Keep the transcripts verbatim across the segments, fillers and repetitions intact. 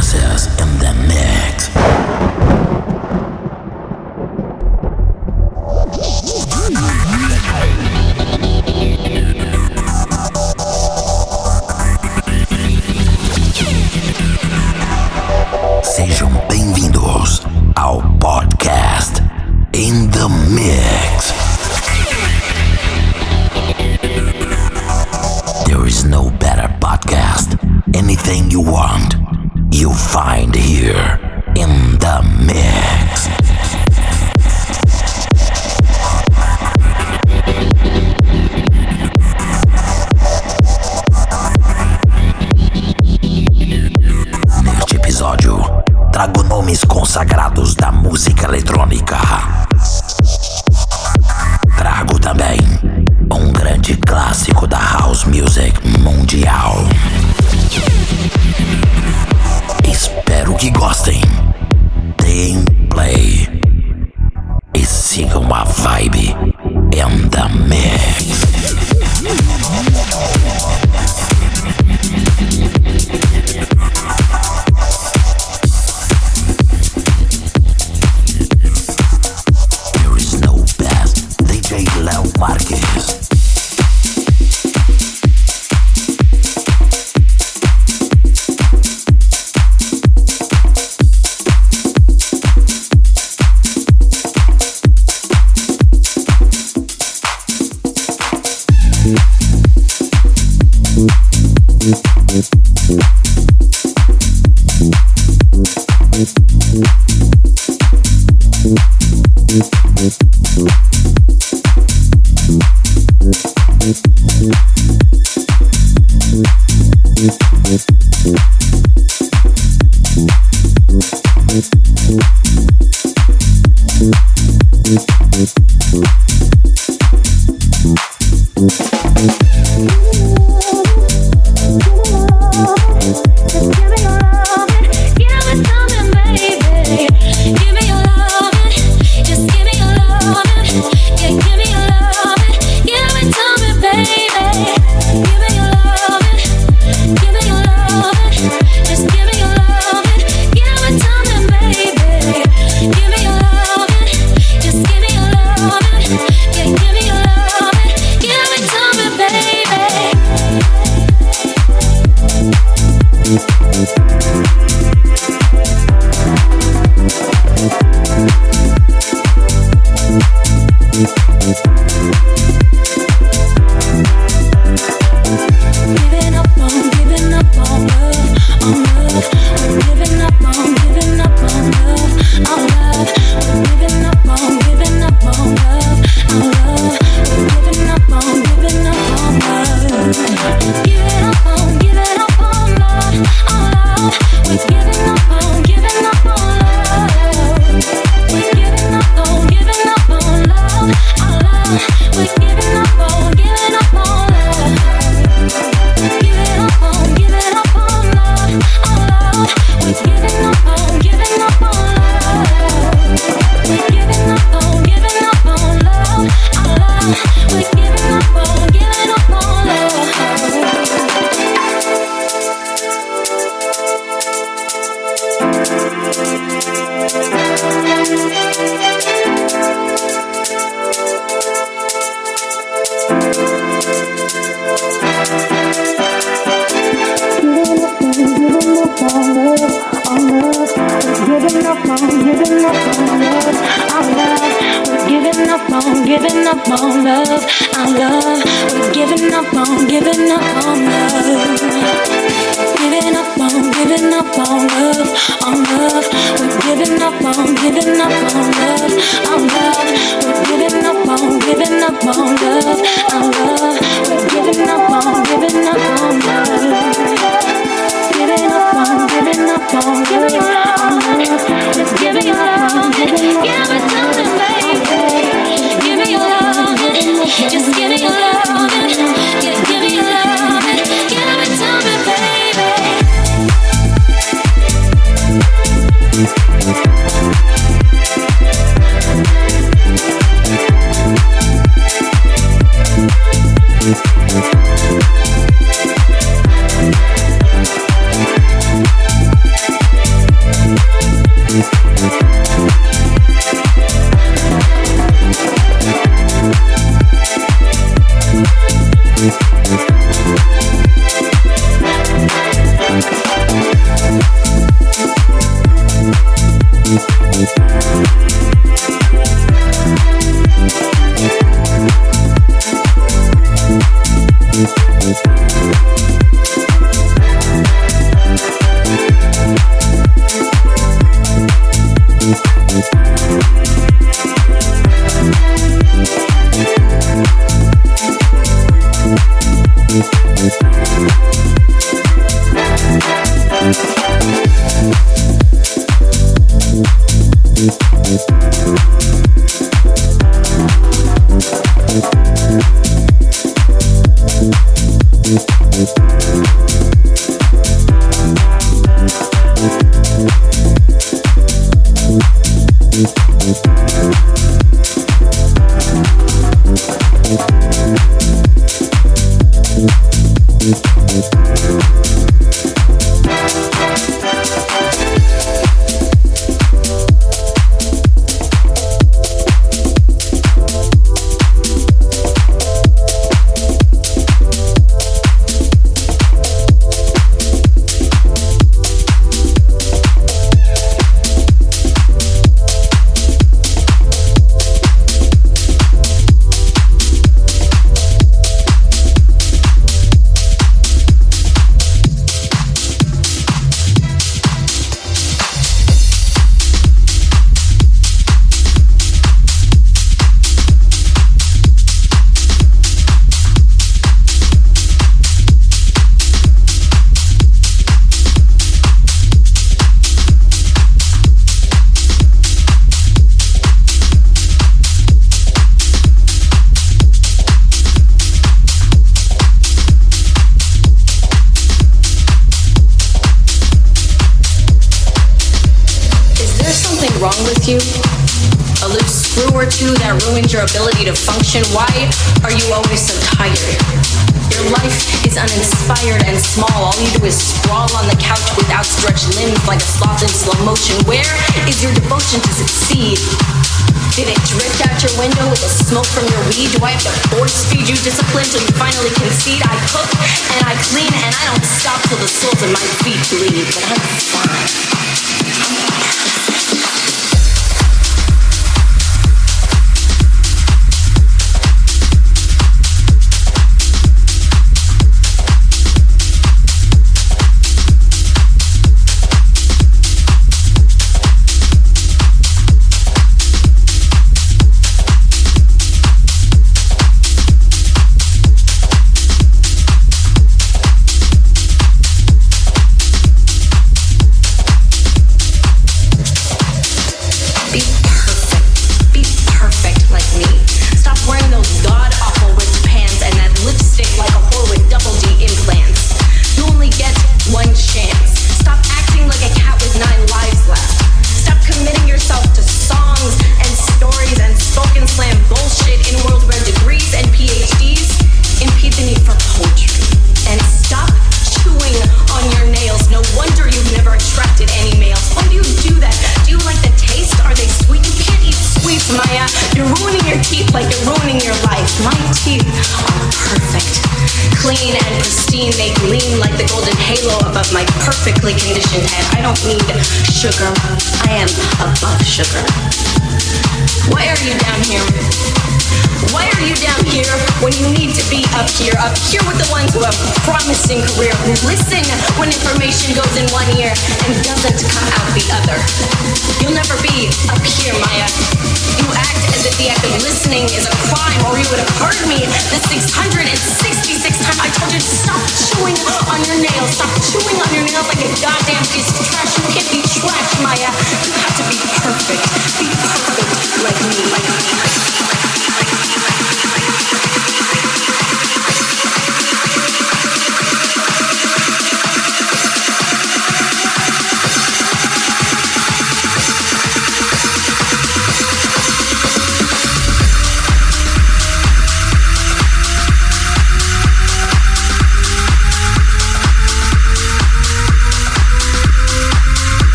This is In the Mix. Sejam bem-vindos ao podcast In the Mix. There is no better podcast. Anything you want, you find here in the mix. Neste episódio, trago nomes consagrados da música eletrônica. Trago também um grande clássico da house music mundial. Espero que gostem, deem play e sigam a vibe In the Mix. There is no best D J Léo Marques.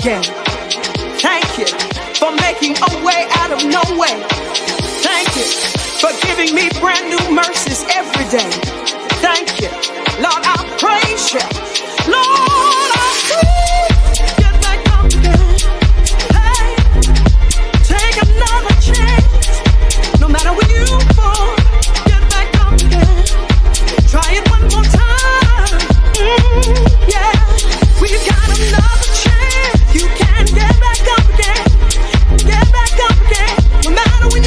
again. Thank you for making a way out of no way. Thank you for giving me brand new mercies every day. Thank you, Lord, I praise you. Lord, I see you back up again. Hey, take another chance, no matter what you fall. Try it one more time. Mm, yeah, we've got another chance. You can get back up again. Get back up again. No matter what.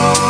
Oh,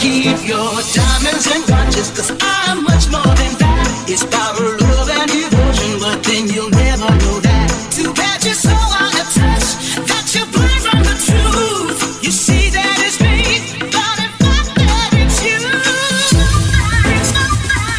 keep your diamonds and watches, cause I'm much more than that. It's power, love, and devotion, but then you'll never know that. Too bad you're so out of touch that you're blind from the truth. You see that it's me, but if I thought it's you. But if I thought it's you.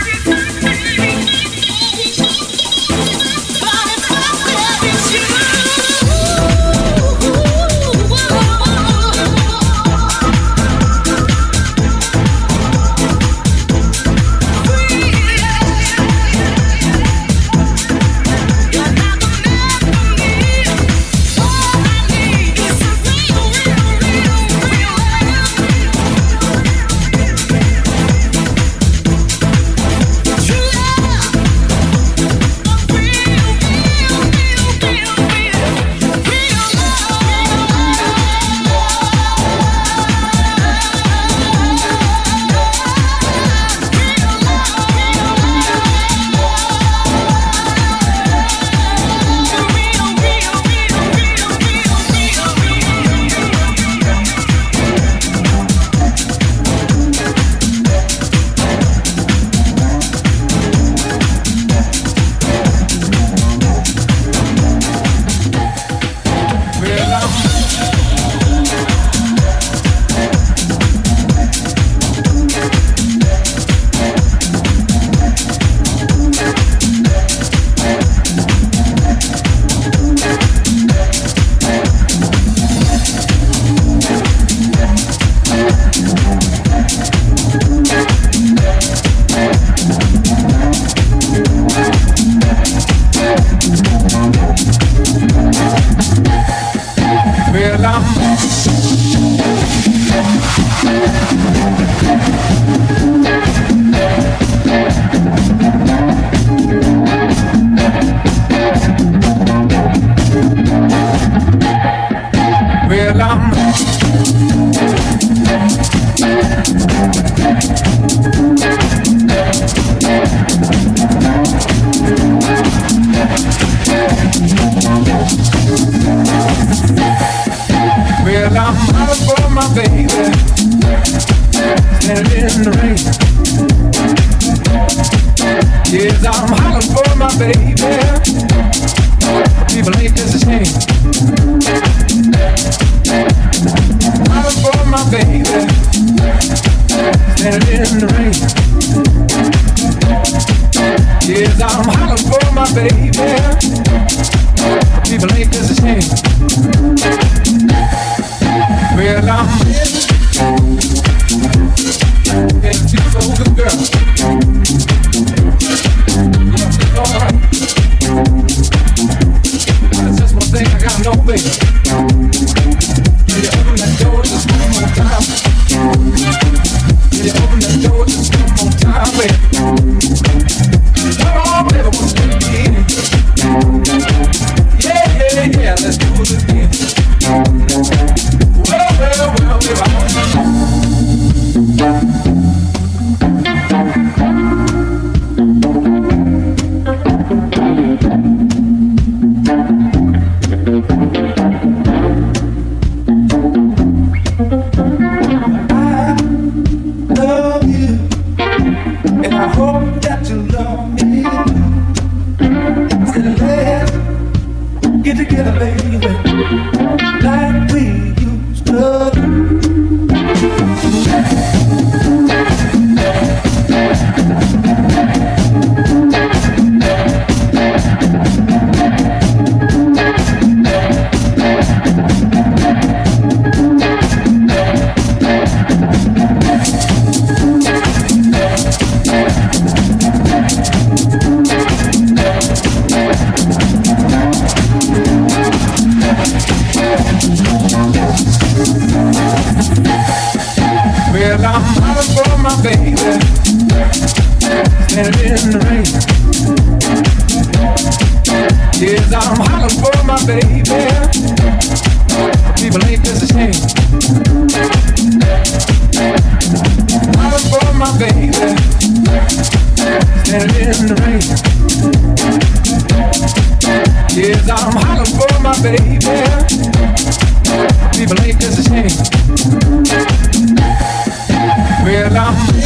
where I'm in.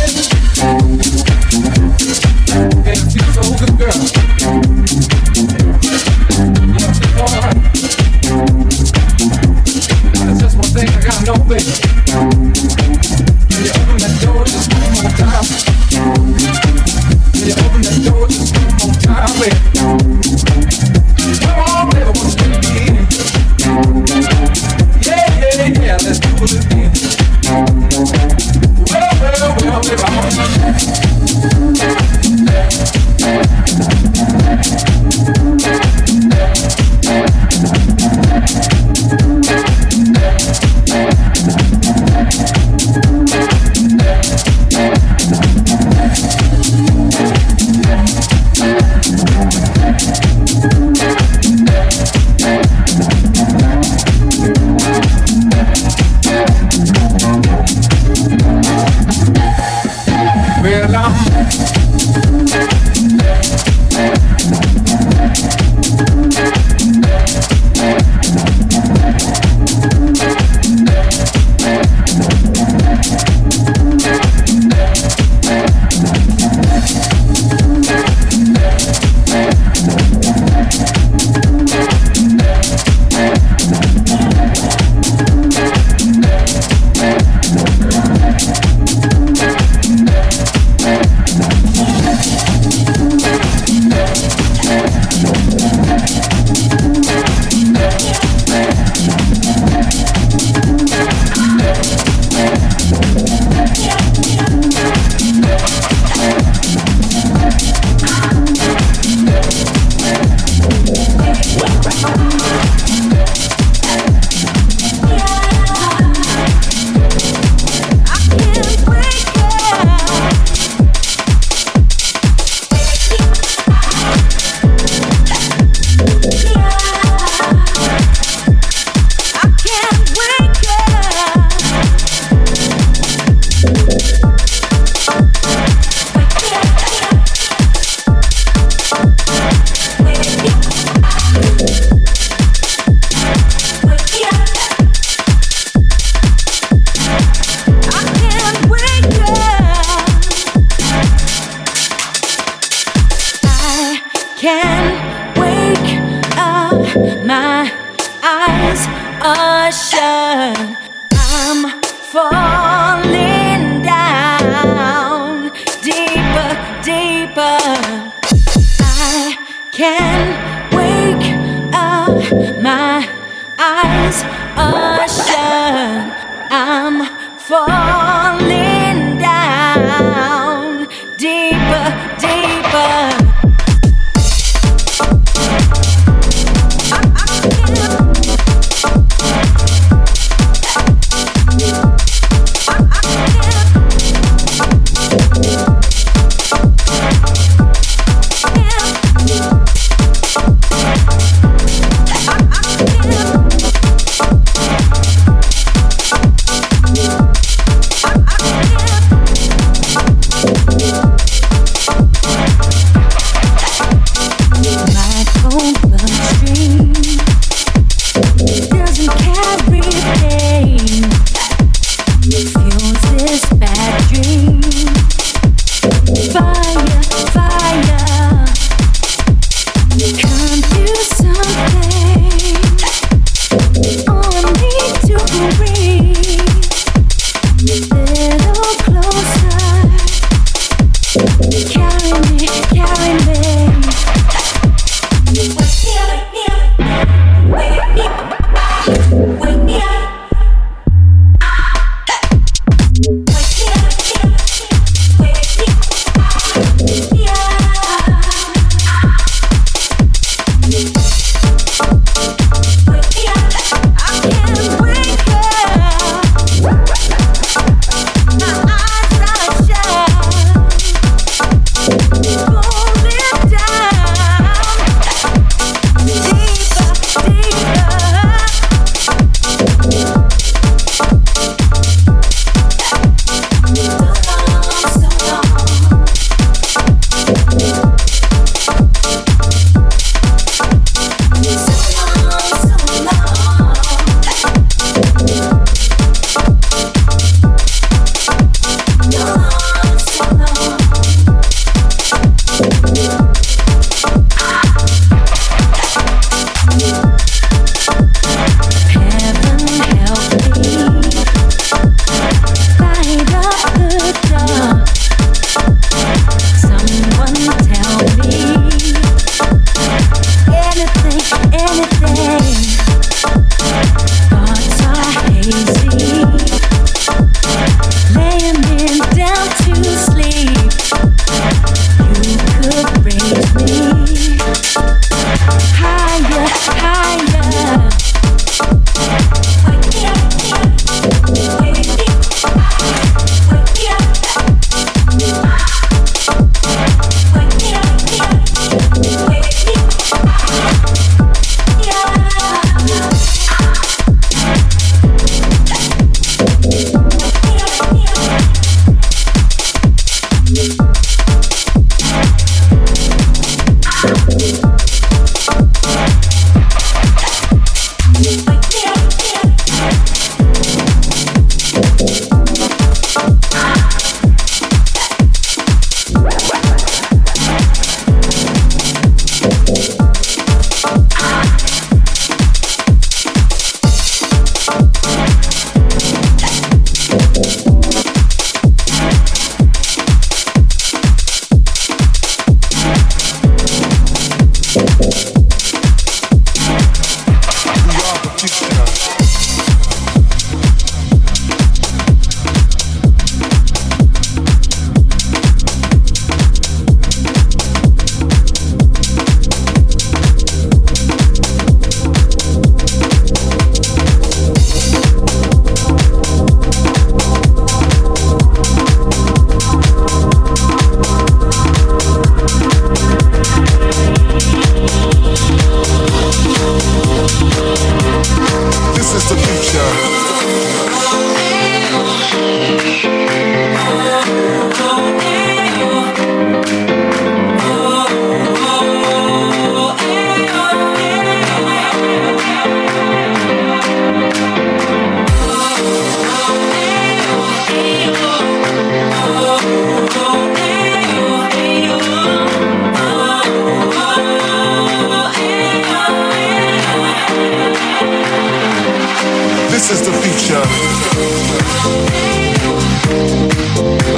Thank you so good, girl. Yes, Lord. There's just one thing I gotta know, baby. Will you open that door just one more time? Will you open that door just one more time, baby? Come on, baby, what's baby? Yeah, yeah, yeah, let's do it again. Well, well, well, if I'm on I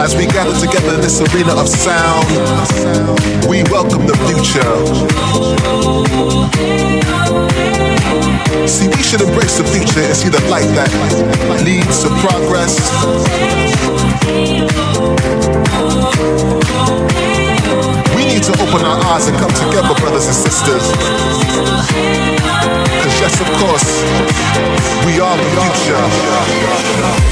As we gather together in this arena of sound, we welcome the future. See, we should embrace the future and see the light that leads to progress. We need to open our eyes and come together, brothers and sisters. Because yes, of course, we are the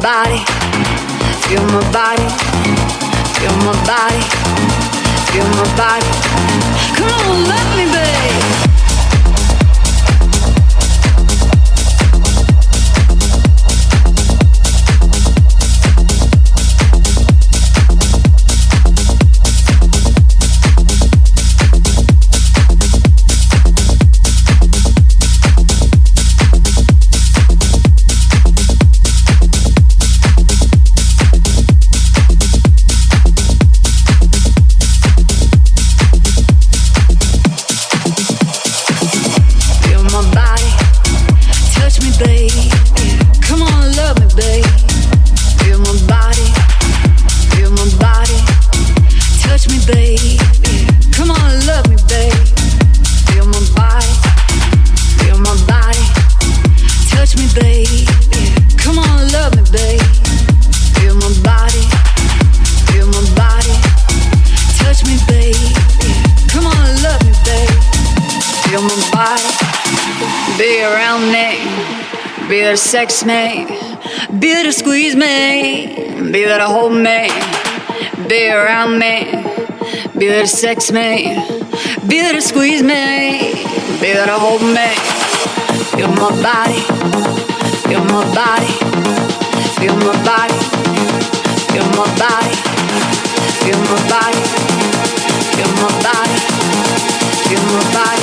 body, feel my body, feel my body, feel my body. Come on, let me be. Be there to sex me, be there to squeeze me, be there to hold me, be around me, be there to sex me, be there to squeeze me, be there to hold me. Feel my body, feel my body, feel my body, feel my body, feel my body, feel my body, feel my body.